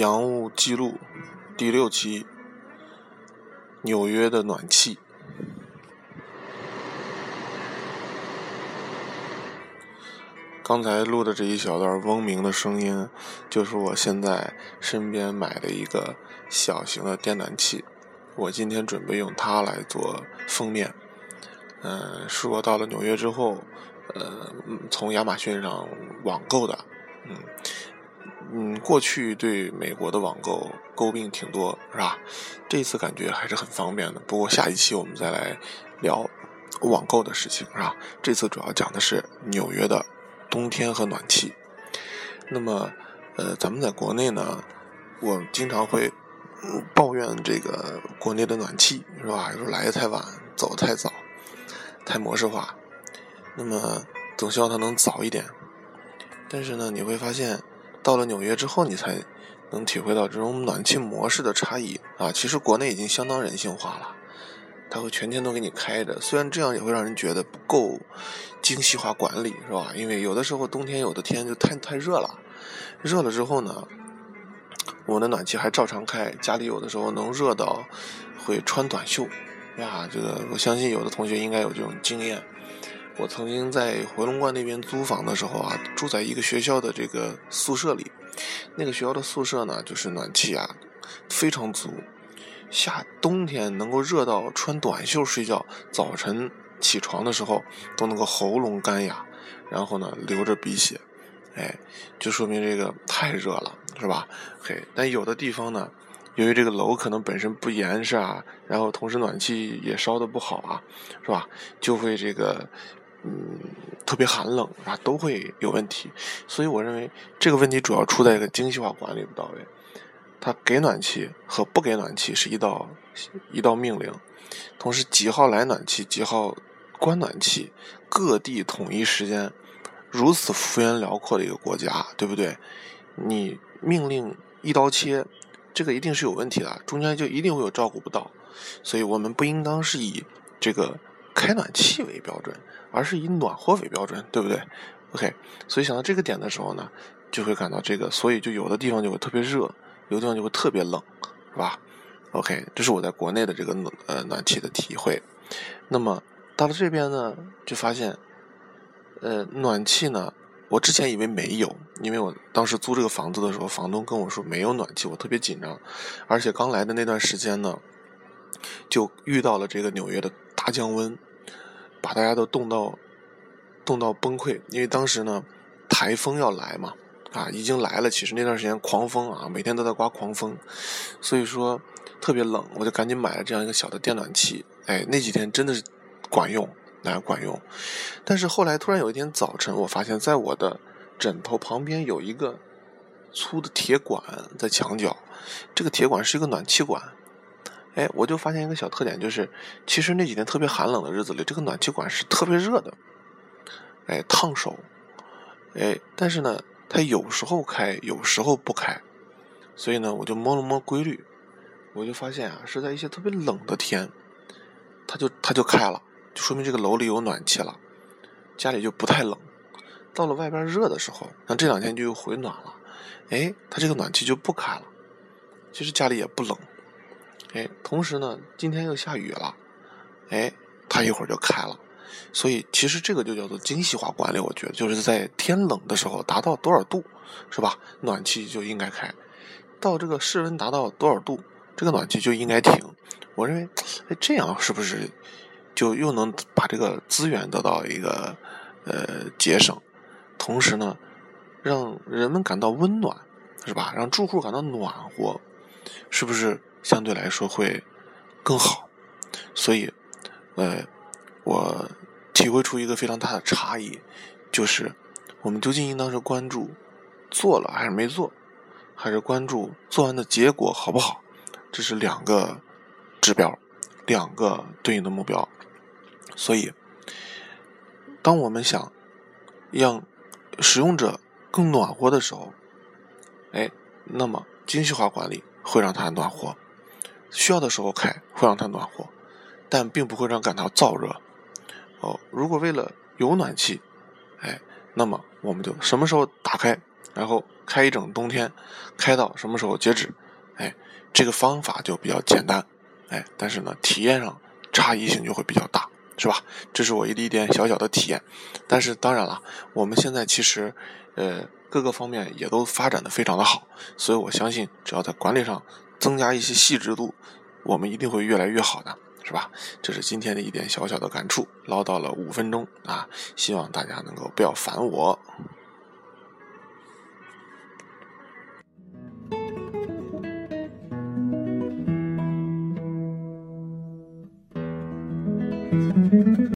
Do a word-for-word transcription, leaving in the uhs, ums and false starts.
洋务记录第六期，纽约的暖气。刚才录的这一小段嗡鸣的声音，就是我现在身边买的一个小型的电暖器，我今天准备用它来做封面。嗯、呃，是我到了纽约之后，呃，从亚马逊上网购的。嗯。嗯，过去对美国的网购诟病挺多，是吧？这次感觉还是很方便的。不过下一期我们再来聊网购的事情，是吧？这次主要讲的是纽约的冬天和暖气。那么，呃，咱们在国内呢，我经常会抱怨这个国内的暖气，是吧？有时候来的太晚，走太早，太模式化。那么总希望它能早一点。但是呢，你会发现，到了纽约之后，你才能体会到这种暖气模式的差异啊！其实国内已经相当人性化了，它会全天都给你开着，虽然这样也会让人觉得不够精细化管理，是吧？因为有的时候冬天有的天就太太热了，热了之后呢，我们的暖气还照常开，家里有的时候能热到会穿短袖呀！这个我相信有的同学应该有这种经验。我曾经在回龙观那边租房的时候啊，住在一个学校的这个宿舍里，那个学校的宿舍呢，就是暖气啊非常足，夏冬天能够热到穿短袖睡觉，早晨起床的时候都能够喉咙干哑，然后呢流着鼻血，哎，就说明这个太热了，是吧？嘿，但有的地方呢，由于这个楼可能本身不严实啊，然后同时暖气也烧得不好啊，是吧？就会这个。嗯，特别寒冷啊，都会有问题。所以我认为这个问题主要出在一个精细化管理不到位。它给暖气和不给暖气是一道一道命令，同时几号来暖气，几号关暖气，各地统一时间，如此幅员辽阔的一个国家，对不对？你命令一刀切，这个一定是有问题的，中间就一定会有照顾不到。所以我们不应当是以这个开暖气为标准，而是以暖和为标准，对不对 ？OK， 所以想到这个点的时候呢，就会感到这个，所以就有的地方就会特别热，有的地方就会特别冷，是吧 ？OK， 这是我在国内的这个呃暖气的体会。那么到了这边呢，就发现，呃，暖气呢，我之前以为没有，因为我当时租这个房子的时候，房东跟我说没有暖气，我特别紧张，而且刚来的那段时间呢，就遇到了这个纽约的大降温。把大家都冻到冻到崩溃，因为当时呢台风要来嘛，啊已经来了，其实那段时间狂风啊，每天都在刮狂风，所以说特别冷，我就赶紧买了这样一个小的电暖器，哎，那几天真的是管用，哎管用。但是后来突然有一天早晨，我发现在我的枕头旁边有一个粗的铁管在墙角，这个铁管是一个暖气管。哎，我就发现一个小特点，就是其实那几天特别寒冷的日子里，这个暖气管是特别热的，哎，烫手，哎，但是呢，它有时候开，有时候不开，所以呢，我就摸了摸规律，我就发现啊，是在一些特别冷的天，它就它就开了，就说明这个楼里有暖气了，家里就不太冷。到了外边热的时候，那这两天就又回暖了，哎，它这个暖气就不开了，其实家里也不冷。哎，同时呢，今天又下雨了，哎，它一会儿就开了，所以其实这个就叫做精细化管理，我觉得就是在天冷的时候达到多少度，是吧？暖气就应该开，到这个室温达到多少度，这个暖气就应该停。我认为，哎，这样是不是就又能把这个资源得到一个呃节省，同时呢，让人们感到温暖，是吧？让住户感到暖和，是不是？相对来说会更好，所以呃，我体会出一个非常大的差异，就是我们究竟应当是关注做了还是没做，还是关注做完的结果好不好，这是两个指标，两个对应的目标。所以当我们想让使用者更暖和的时候，哎，那么精细化管理会让它暖和，需要的时候开会让它暖和，但并不会让感到燥热。哦，如果为了有暖气，哎，那么我们就什么时候打开然后开一整冬天，开到什么时候截止，哎，这个方法就比较简单，哎，但是呢体验上差异性就会比较大，是吧？这是我一点小小的体验。但是当然了，我们现在其实呃各个方面也都发展的非常的好，所以我相信只要在管理上增加一些细致度，我们一定会越来越好的，是吧？这是今天的一点小小的感触，唠叨了五分钟啊，希望大家能够不要烦我。